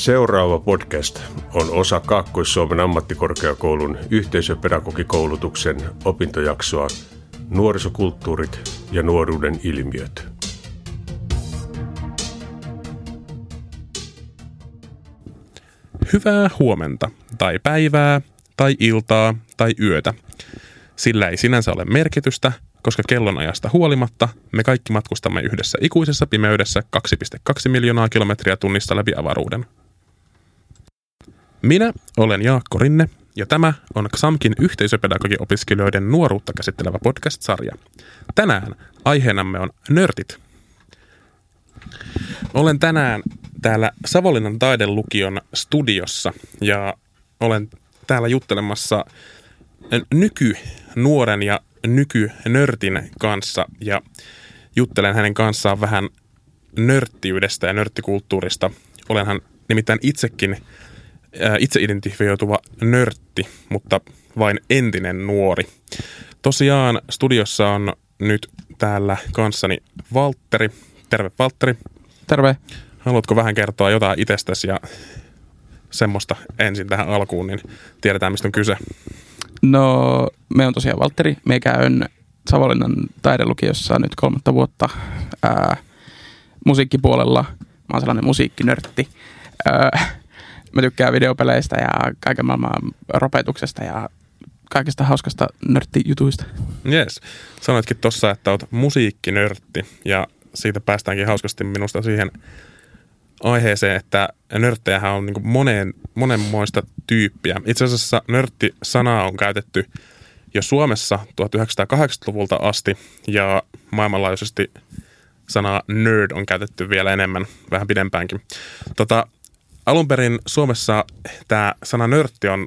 Seuraava podcast on osa Kaakkois-Suomen ammattikorkeakoulun yhteisöpedagogikoulutuksen opintojaksoa Nuorisokulttuurit ja nuoruuden ilmiöt. Hyvää huomenta, tai päivää, tai iltaa, tai yötä. Sillä ei sinänsä ole merkitystä, koska kellonajasta huolimatta me kaikki matkustamme yhdessä ikuisessa pimeydessä 2,2 miljoonaa kilometriä tunnissa läpi avaruuden. Minä olen Jaakko Rinne, ja tämä on Xamkin yhteisöpedagogiopiskelijoiden nuoruutta käsittelevä podcast-sarja. Tänään aiheenamme on nörtit. Olen tänään täällä Savolinnan taidelukion studiossa, ja olen täällä juttelemassa nykynuoren ja nörtin kanssa, ja juttelen hänen kanssaan vähän nörttiydestä ja nörttikulttuurista. Olenhan nimittäin itse identifioituva nörtti, mutta vain entinen nuori. Tosiaan studiossa on nyt täällä kanssani Valtteri. Terve Valtteri. Terve. Haluatko vähän kertoa jotain itsestäsi ja semmoista ensin tähän alkuun, niin tiedetään mistä on kyse. No, me on tosiaan Valtteri. Me käyn Savolinnan taidelukiossa nyt 3. vuotta musiikkipuolella. Mä oon sellainen musiikkinörtti. Mä tykkään videopeleistä ja kaiken maailman ropetuksesta ja kaikesta hauskasta nörttijutuista. Jes. Sanoitkin tossa, että oot musiikkinörtti, ja siitä päästäänkin hauskasti minusta siihen aiheeseen, että nörttejähän on niin monenmoista tyyppiä. Itse asiassa nörtti-sanaa on käytetty jo Suomessa 1980-luvulta asti, ja maailmanlaajuisesti sanaa nerd on käytetty vielä enemmän, vähän pidempäänkin. Alun perin Suomessa tämä sana nörtti on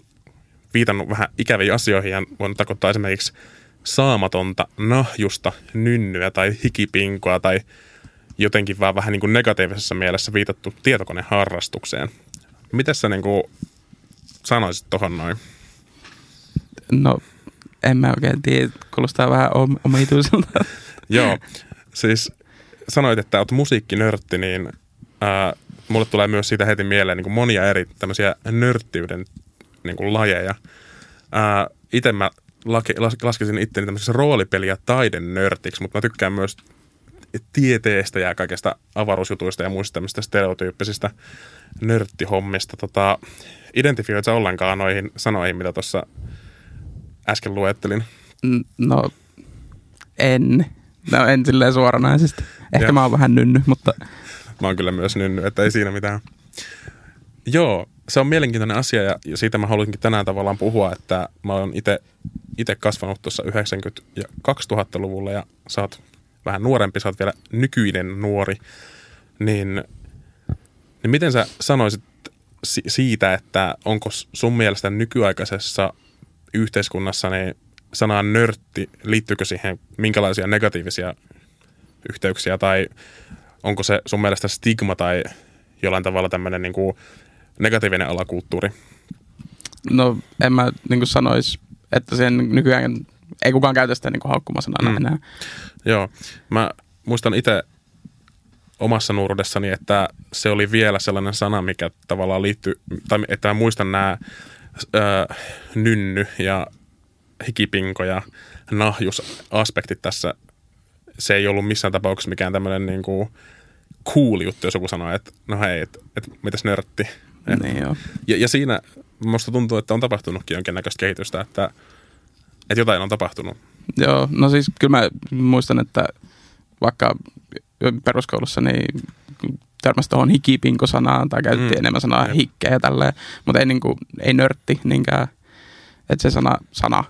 viitannut vähän ikäviin asioihin ja voinut tarkoittaa esimerkiksi saamatonta, nahjusta, nynnyä tai hikipinkoa tai jotenkin vaan vähän niin kuin negatiivisessa mielessä viitattu tietokoneharrastukseen. Mitäs sä niin kuin sanoisit tohon noin? No, en mä oikein tiedä. Kuulostaa vähän omituiselta. Joo, siis sanoit, että oot musiikkinörtti, niin mulle tulee myös siitä heti mieleen niin kuin monia eri tämmöisiä nörttiyden niin kuin lajeja. Itse mä laskisin itteni tämmöiseksi roolipeli- ja taidenörtiksi, mutta mä tykkään myös tieteestä ja kaikesta avaruusjutuista ja muista tämmöisistä stereotyyppisistä nörttihommista. Identifioit sä ollenkaan noihin sanoihin, mitä tuossa äsken luettelin? No, en. No, en silleen suoranaisesti. Ehkä ja. Mä oon vähän nynny, mutta... Mä oon kyllä myös nynny, että ei siinä mitään. Joo, se on mielenkiintoinen asia, ja siitä mä haluaisinkin tänään tavallaan puhua, että mä oon itse kasvanut tuossa 90- ja 2000-luvulla, ja sä oot vähän nuorempi, sä oot vielä nykyinen nuori, niin miten sä sanoisit siitä, että onko sun mielestä nykyaikaisessa yhteiskunnassa niin sanaan nörtti, liittyykö siihen minkälaisia negatiivisia yhteyksiä, tai onko se sun mielestä stigma tai jollain tavalla tämmöinen niin kuin negatiivinen alakulttuuri? No, en mä niin kuin sanoisi, että sen nykyään ei kukaan käytä sitä niin kuin haukkumasanana enää. Joo. Mä muistan itse omassa nuoruudessani, että se oli vielä sellainen sana, mikä tavallaan liittyy, tai että mä muistan nämä nynny ja hikipinko ja nahjusaspektit tässä. Se ei ollut missään tapauksessa mikään tämmöinen niin kuin cool juttu, jos joku sanoo, että no hei, että mitäs nörtti. Niin ja siinä musta tuntuu, että on tapahtunutkin jonkinnäköistä kehitystä, että jotain on tapahtunut. Joo, no siis kyllä mä muistan, että vaikka peruskoulussa niin törmäsi tuohon hikipinko-sanaan tai käytettiin enemmän sanaa hikkeä ja tälleen, mutta ei, niin kuin, ei nörtti niinkään, että se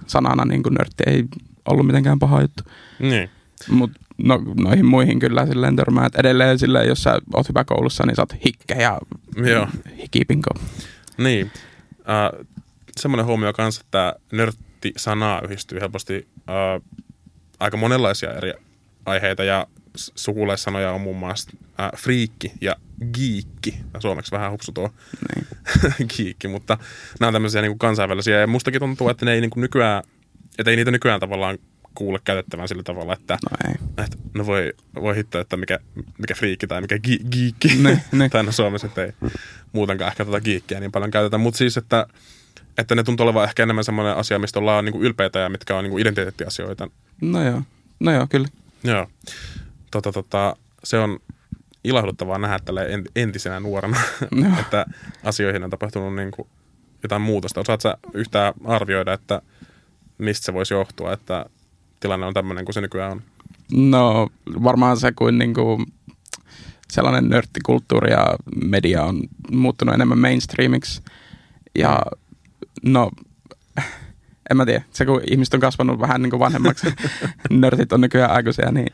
sanana niin kuin nörtti ei ollut mitenkään paha juttu. Niin. Mutta no, noihin muihin kyllä silleen törmää, että edelleen silleen, jos sä oot hyvä koulussa, niin sä oot hikkeä ja hikipinko. Niin, semmoinen huomio kanssa, että nörtti-sanaa yhdistyy helposti aika monenlaisia eri aiheita, ja sukulaissanoja on muun muassa friikki ja giikki. Suomeksi vähän hupsu tuo giikki, mutta nämä on tämmöisiä niin kuin kansainvälisiä, ja mustakin tuntuu, että ne ei, niin kuin nykyään, että ei niitä nykyään tavallaan kuule käytettävän sillä tavalla, että no voi hittoa, että mikä friikki tai mikä geekki. Tänne Suomessa ei muutenkaan ehkä tätä geekkiä niin paljon käytetä, mutta siis, että ne tuntuu olevan ehkä enemmän semmoinen asia, mistä ollaan niinku ylpeitä ja mitkä on niinku identiteettiasioita. No joo, kyllä. Joo. Se on ilahduttavaa nähdä tälleen entisenä nuorena, että asioihin on tapahtunut niinku jotain muutosta. Osaatko sä yhtään arvioida, että mistä se voisi johtua, että tilanne on tämmöinen kuin se nykyään on? No varmaan se, kuin niinku sellainen nörttikulttuuri ja media on muuttunut enemmän mainstreamiksi. Ja no, en mä tiedä. Se, kun ihmiset on kasvanut vähän niinku vanhemmaksi, nörtit on nykyään aikuisia, niin...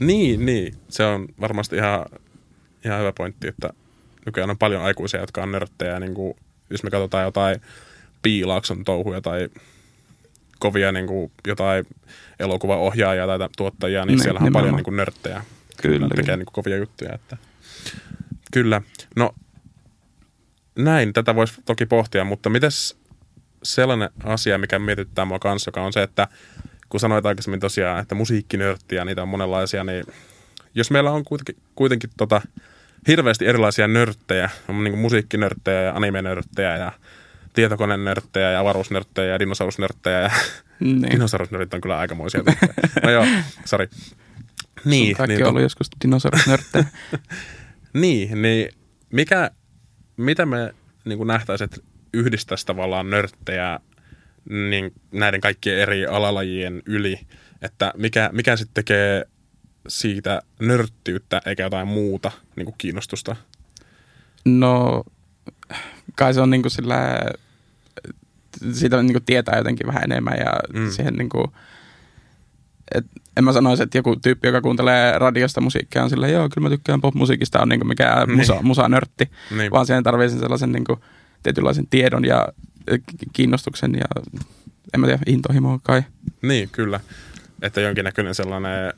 Niin. Se on varmasti ihan hyvä pointti, että nykyään on paljon aikuisia, jotka on nörttejä. Niin kuin, jos me katsotaan jotain piilaakson touhuja tai kovia niin kuin jotain elokuvaohjaajia tai tuottajia, niin siellä on paljon niin kuin nörttejä. Kyllä. Tekee niin kuin kovia juttuja. Että. Kyllä. No näin, tätä voisi toki pohtia, mutta mites sellainen asia, mikä mietityttää mua kanssa, joka on se, että kun sanoit aikaisemmin tosiaan, että musiikkinörttiä, niitä on monenlaisia, niin jos meillä on kuitenkin hirveästi erilaisia nörttejä, on niin kuin musiikkinörttejä ja anime-nörttejä ja tietokonenörttejä ja avaruusnörttejä ja dinosaurusnörttejä ja dinosaurusnörtit on kyllä aikamoisia. No joo, sori. Niin, kaikki on ollut joskus dinosaurusnörttejä. niin, mitä me niin kuin nähtäisiin, että yhdistäisi tavallaan nörttejä niin näiden kaikkien eri alalajien yli, että mikä sitten tekee siitä nörttiyttä eikä jotain muuta niin kuin kiinnostusta? No, kai se on niin kuin sillä, siitä niin kuin tietää jotenkin vähän enemmän ja siihen niin kuin, en mä sanoisi, että joku tyyppi, joka kuuntelee radiosta musiikkia, on silleen, joo, kyllä mä tykkään pop-musiikista, on niin kuin mikään musanörtti, vaan siihen tarvitsen sellaisen niin kuin tietynlaisen tiedon ja kiinnostuksen ja en mä tiedä, intohimoa kai. Niin, kyllä. Että jonkinnäköinen sellainen,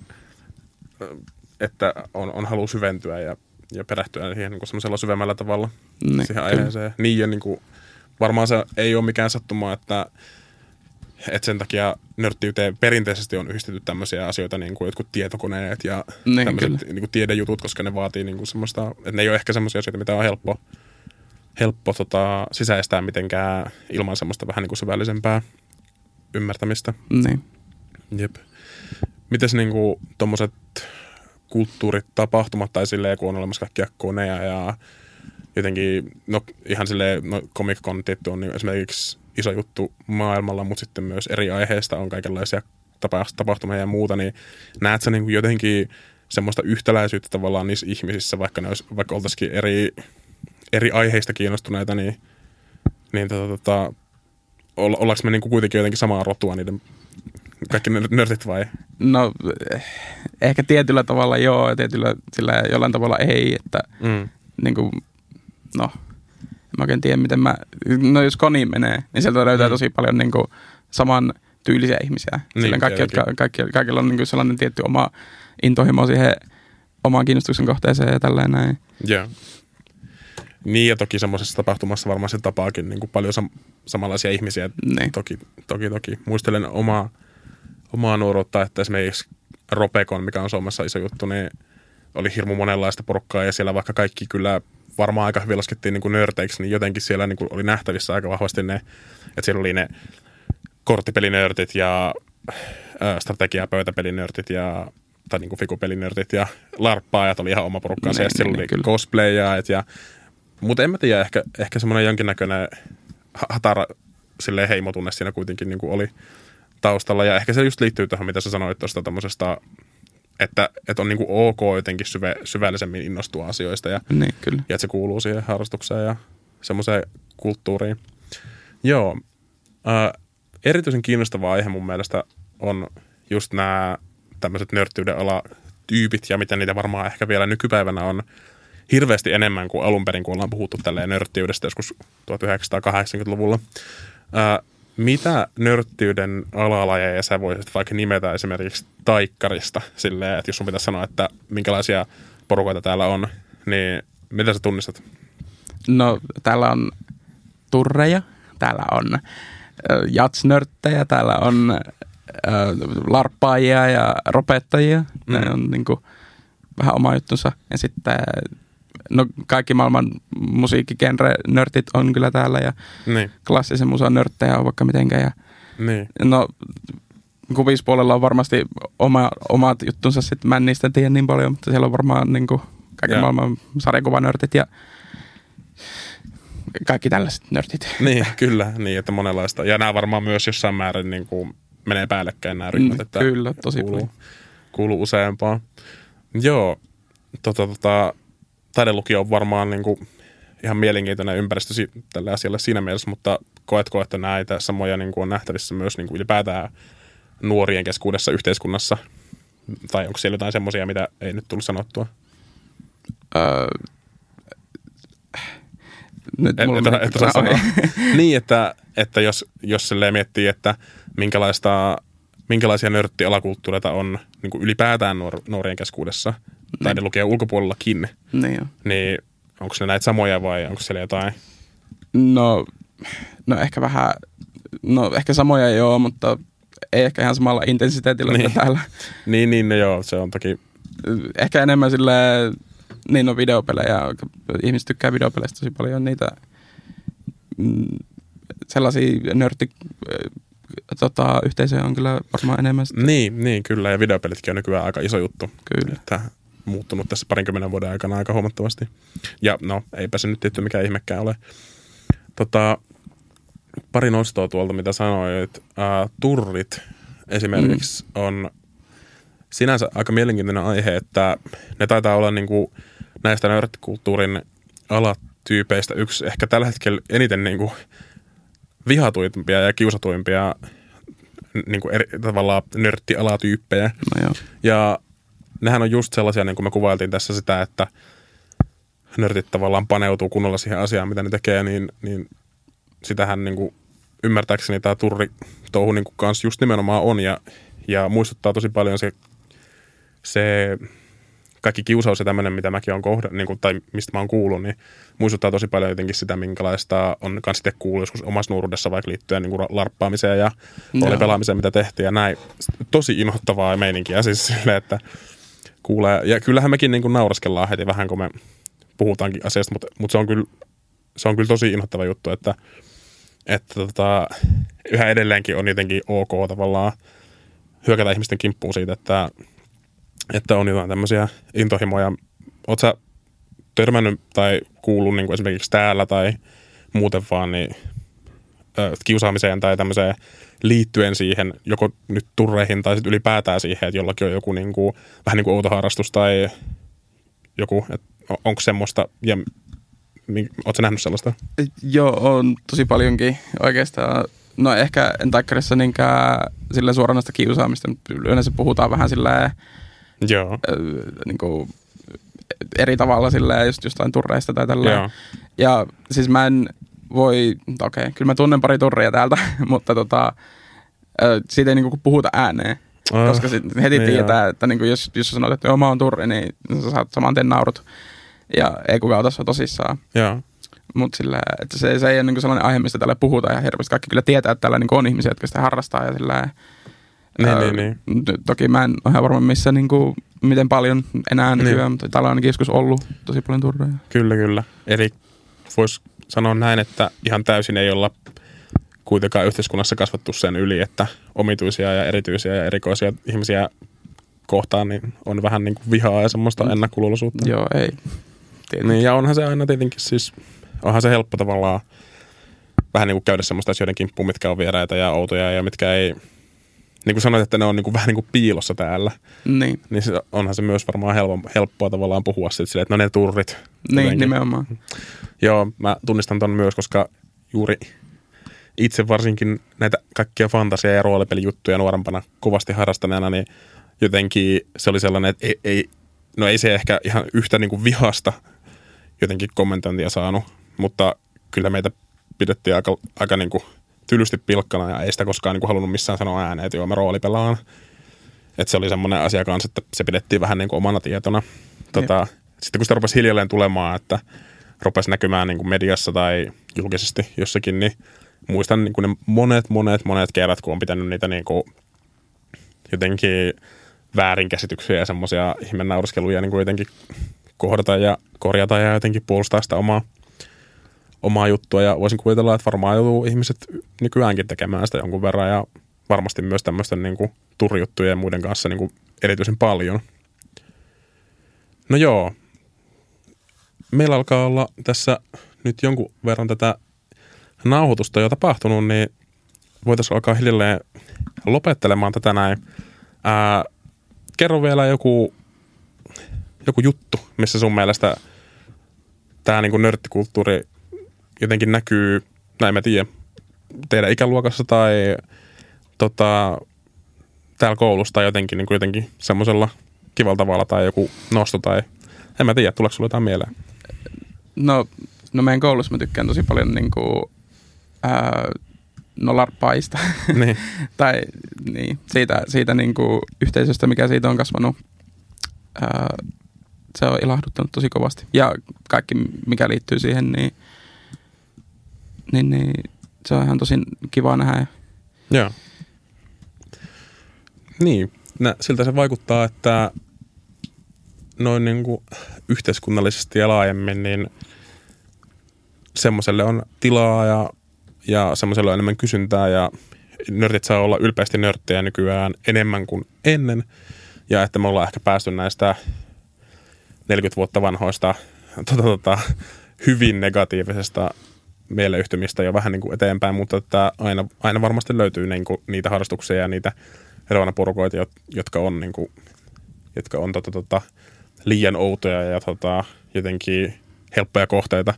että on halu syventyä ja perehtyä siihen niin semmoisella syvemmällä tavalla siihen aiheeseen. Niin, ja niin kuin, varmaan se ei ole mikään sattumaa, että sen takia nörttiyteen perinteisesti on yhdistetty tämmöisiä asioita, niin kuin jotkut tietokoneet ja tämmöiset niin kuin tiedejutut, koska ne vaatii niin kuin semmoista, että ne ei ole ehkä semmoisia asioita, mitä on helppo sisäistää mitenkään ilman semmoista vähän niin kuin syvällisempää ymmärtämistä. Niin. Jep. Mites niin kuin tommoset kulttuurit, tapahtumat tai silleen, kun on olemassa kaikkia koneja ja jotenkin, no ihan silleen, no Comic Con tietty on niin esimerkiksi iso juttu maailmalla, mutta sitten myös eri aiheista on kaikenlaisia tapahtumia ja muuta, niin näet sä niin kuin jotenkin semmoista yhtäläisyyttä tavallaan niissä ihmisissä, vaikka oltaisikin eri aiheista kiinnostuneita, niin ollaanko me niinku kuitenkin jotenkin samaa rotua niiden kaikki nörtit vai? No ehkä tietyllä tavalla joo ja tietyllä sillä jollain tavalla ei, että niinku, no mä oikein tiedän miten jos koniin menee, niin sieltä löytää tosi paljon niinku saman tyylisiä ihmisiä. Niin, kaikilla on niinku sellainen tietty oma intohimo siihen omaan kiinnostuksen kohteeseen ja tälleen näin. Joo. Yeah. Niin, ja toki semmoisessa tapahtumassa varmaan se tapaakin niin kuin paljon samanlaisia ihmisiä. Niin. Toki. Muistelen omaa nuoruutta, että esimerkiksi Ropecon, mikä on Suomessa iso juttu, niin oli hirmu monenlaista porukkaa, ja siellä vaikka kaikki kyllä varmaan aika hyvin laskettiin niin kuin nörteiksi, niin jotenkin siellä niin kuin oli nähtävissä aika vahvasti ne, että siellä oli ne korttipelinörtit ja strategia- ja pöytäpelinörtit ja tai niin kuin fikupelinörtit ja larppaajat oli ihan oma porukkaansa, ja siellä oli cosplayaajat ja mutta en mä tiedä, ehkä semmoinen jonkinnäköinen hatara silleen heimotunne siinä kuitenkin niin kuin oli taustalla. Ja ehkä se just liittyy tähän, mitä sä sanoit tuosta tämmöisestä, että on niin kuin ok jotenkin syvällisemmin innostua asioista. Ja, niin, kyllä. Ja että se kuuluu siihen harrastukseen ja semmoiseen kulttuuriin. Joo. Erityisen kiinnostava aihe mun mielestä on just nämä tämmöiset nörttiyden alatyypit ja miten niitä varmaan ehkä vielä nykypäivänä on hirveästi enemmän kuin alun perin, kun ollaan puhuttu tälleen nörttiydestä joskus 1980-luvulla. Mitä nörttiyden alalajeja sä voisit vaikka nimetä esimerkiksi taikkarista silleen, että jos sun pitäisi sanoa, että minkälaisia porukoita täällä on, niin mitä sä tunnistat? No, täällä on turreja, täällä on jatsnörttejä, täällä on larppaajia ja ropettajia. Ne on niin kuin vähän oma juttunsa. Ja sitten no, kaikki maailman musiikkigenre-nörtit on kyllä täällä ja niin. Klassisen musan nörttejä on vaikka mitenkään. Ja, niin. No kuvispuolella on varmasti omat juttunsa, sit mä en niistä tiedä niin paljon, mutta siellä on varmaan niin kuin kaikki maailman sarjakuvanörtit ja kaikki tällaiset nörtit. Niin, kyllä, niin, että monenlaista. Ja nämä varmaan myös jossain määrin niin kuin menee päällekkäin nämä ryhmät, että kyllä, tosi kuuluu useampaan. Joo, taidelukio on varmaan niin kuin ihan mielenkiintoinen ympäristö tälle asialle siinä mielessä, mutta koetko, että näitä samoja niin kuin on nähtävissä myös niin kuin ylipäätään nuorien keskuudessa yhteiskunnassa? Tai onko siellä jotain semmoisia, mitä ei nyt tullut sanottua? Niin, että jos miettii, että minkälaisia nörttialakulttuureita on niin kuin ylipäätään nuorien keskuudessa, taidelukio ulkopuolellakin, niin onko ne näitä samoja vai onko siellä jotain? No ehkä vähän, ehkä samoja ei ole, mutta ei ehkä ihan samalla intensiteetillä kuin täällä. Niin, no joo, se on toki. Ehkä enemmän silleen, videopelejä, ihmiset tykkää videopeleistä tosi paljon, niitä sellaisia nörttiyhteisöjä on kyllä varmaan enemmän. Niin, kyllä, ja videopelitkin on nykyään aika iso juttu. Kyllä. Että muuttunut tässä 20 vuoden aikana aika huomattavasti. Ja no, eipä se nyt tietty mikään ihmekään ole. Pari nostoa tuolta, mitä sanoit. Turrit esimerkiksi on sinänsä aika mielenkiintoinen aihe, että ne taitaa olla niinku näistä nörttikulttuurin alatyypeistä yksi ehkä tällä hetkellä eniten niinku vihatuimpia ja kiusatuimpia niinku eri tavallaan nörttialatyyppejä. No ja nehän on just sellaisia, niin kuin me kuvailtiin tässä sitä, että nörtit tavallaan paneutuu kunnolla siihen asiaan, mitä ne tekee, niin sitähän niin kuin ymmärtääkseni tämä turritouhu niin kuin kanssa just nimenomaan on ja muistuttaa tosi paljon se kaikki kiusaus ja tämmöinen, mitä mäkin olen niin kuin, tai mistä mä oon kuullut, niin muistuttaa tosi paljon jotenkin sitä, minkälaista on kanssa itse kuullut joskus omassa nuoruudessa vaikka liittyen niin kuin larppaamiseen ja roolipelaamiseen, mitä tehtiin ja näin. Tosi inhottavaa meininkiä siis silleen, että kuulee. Ja kyllähän mekin niin kuin nauraskellaan heti vähän, kun me puhutaankin asiasta, mutta se on kyllä tosi inhottava juttu, että yhä edelleenkin on jotenkin ok tavallaan hyökätä ihmisten kimppuun siitä, että on jotain tämmöisiä intohimoja. Oletko sä törmännyt tai kuullut niin kuin esimerkiksi täällä tai muuten vaan niin, kiusaamiseen tai tämmöiseen liittyen siihen, joko nyt turreihin tai sitten ylipäätään siihen, että jollakin on joku niin kuin, vähän niin kuin outo harrastus tai joku, että onko semmoista ja oletko sä nähnyt sellaista? Joo, on tosi paljonkin oikeastaan. No ehkä en taikkarissa niinkään silleen suoranaista kiusaamista. Yleensä puhutaan vähän silleen niinku, eri tavalla silleen just jostain turreista tai tälleen. Joo. Ja siis mä en voi, kyllä mä tunnen pari turria täältä, mutta siitä ei niinku puhuta ääneen. Koska heti tietää, että niinku, jos sanot, että mä oon turri, niin sä saat saman tien naurut. Ja ei kukaan ota sua tosissaan. Joo. Mut sillä, että se ei ole niinku sellainen aihe, mistä täällä puhutaan ihan hirveästi. Kaikki kyllä tietää, että täällä niinku on ihmisiä, jotka sitä harrastaa ja sillä niin. Toki mä en ole ihan varma missä niinku, miten paljon enää nykyään, mutta täällä on ainakin joskus ollut tosi paljon turreja. Kyllä. Eli vois sanoa näin, että ihan täysin ei olla kuitenkaan yhteiskunnassa kasvattu sen yli, että omituisia ja erityisiä ja erikoisia ihmisiä kohtaan niin on vähän niinku vihaa ja semmoista ennakkoluuloisuutta. Joo, ei. Niin, ja onhan se aina tietenkin siis, onhan se helppo tavallaan vähän niinku käydä semmoista asioiden kimppuun, mitkä on vieraita ja outoja ja mitkä ei, niin kuin sanoit, että ne on niinku vähän niinku piilossa täällä. Niin. Niin se, onhan se myös varmaan helppoa tavallaan puhua siitä silleen, että no ne turrit. Niin, jotenkin. Nimenomaan. Joo, mä tunnistan ton myös, koska juuri itse varsinkin näitä kaikkia fantasia- ja roolipelijuttuja nuorempana kovasti harrastaneena, niin jotenkin se oli sellainen, että ei se ehkä ihan yhtä niin kuin vihasta jotenkin kommentointia saanut, mutta kyllä meitä pidettiin aika niin kuin tylysti pilkkana ja ei sitä koskaan niin kuin halunnut missään sanoa ääneen, että joo mä roolipelaan. Että se oli semmoinen asia kanssa, että se pidettiin vähän niin kuin omana tietona. Sitten kun sitä rupesi hiljalleen tulemaan, että rupesi näkymään niin kuin mediassa tai julkisesti jossakin, niin muistan niin kuin ne monet kerrat, kun on pitänyt niitä niin kuin jotenkin väärinkäsityksiä ja semmoisia ihmennauriskeluja niin kuin jotenkin kohdata ja korjata ja jotenkin puolustaa sitä omaa juttua. Ja voisin kuvitella, että varmaan joutuu ihmiset nykyäänkin tekemään sitä jonkun verran ja varmasti myös tämmöisten niin kuin turjuttujen ja muiden kanssa niin kuin erityisen paljon. No joo, meillä alkaa olla tässä nyt jonkun verran tätä nauhoitusta jo tapahtunut, niin voitaisiin alkaa hiljalleen lopettelemaan tätä näin. Kerro vielä joku juttu, missä sun mielestä tämä niin kuin nörttikulttuuri jotenkin näkyy, näin mä tiedän, teidän ikäluokassa tai täällä koulussa tai jotenkin, niin kuin jotenkin semmoisella kivalla tavalla tai joku nosto tai en mä tiedä, tuleeko sulla jotain mieleen? No meidän koulussa mä tykkään tosi paljon niinku larppaista niin. tai niin, siitä niinku yhteisöstä, mikä siitä on kasvanut. Se on ilahduttanut tosi kovasti ja kaikki mikä liittyy siihen, niin se on ihan tosi kiva nähdä. Joo. Niin, siltä se vaikuttaa, että noin niin kuin yhteiskunnallisesti ja laajemmin, niin semmoiselle on tilaa ja semmoiselle on enemmän kysyntää ja nörtit saa olla ylpeästi nörttejä nykyään enemmän kuin ennen. Ja että me ollaan ehkä päästy näistä 40 vuotta vanhoista hyvin negatiivisesta mieleyhtymistä jo vähän niin kuin eteenpäin, mutta että aina varmasti löytyy niin kuin niitä harrastuksia ja niitä reunaporukoita, jotka on niin kuin, jotka on liian outoja ja jotenkin helppoja kohteita.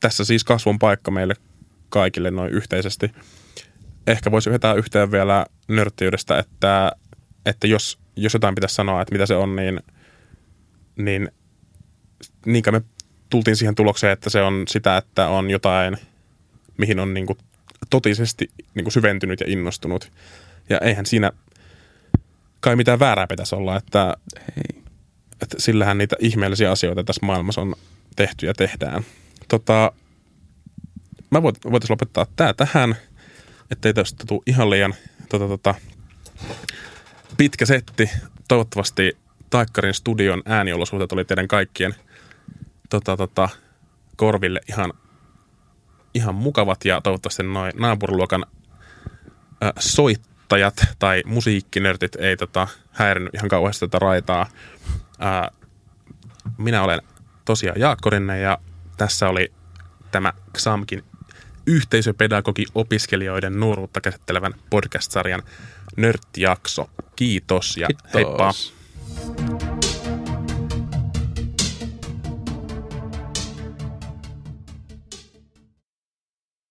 Tässä siis kasvun paikka meille kaikille noin yhteisesti. Ehkä voisi vetää yhteen vielä nörttiydestä, että jos jotain pitäisi sanoa, että mitä se on, niin me tultiin siihen tulokseen, että se on sitä, että on jotain, mihin on niin kuin totisesti niin kuin syventynyt ja innostunut. Ja eihän siinä kai mitään väärää pitäisi olla, että sillähän niitä ihmeellisiä asioita tässä maailmassa on tehty ja tehdään. Mä voitaisiin lopettaa tää tähän, ettei tästä tule ihan liian pitkä setti. Toivottavasti Taikkarin studion ääniolosuhteet oli teidän kaikkien korville ihan mukavat ja toivottavasti noin naapuriluokan soittajat tai musiikkinörtit ei häirinyt ihan kauheasti tätä raitaa. Minä olen tosiaan Jaakko Rinne ja tässä oli tämä Xamkin yhteisöpedagogi-opiskelijoiden nuoruutta käsittelevän podcast-sarjan nörttijakso. Kiitos ja heippa!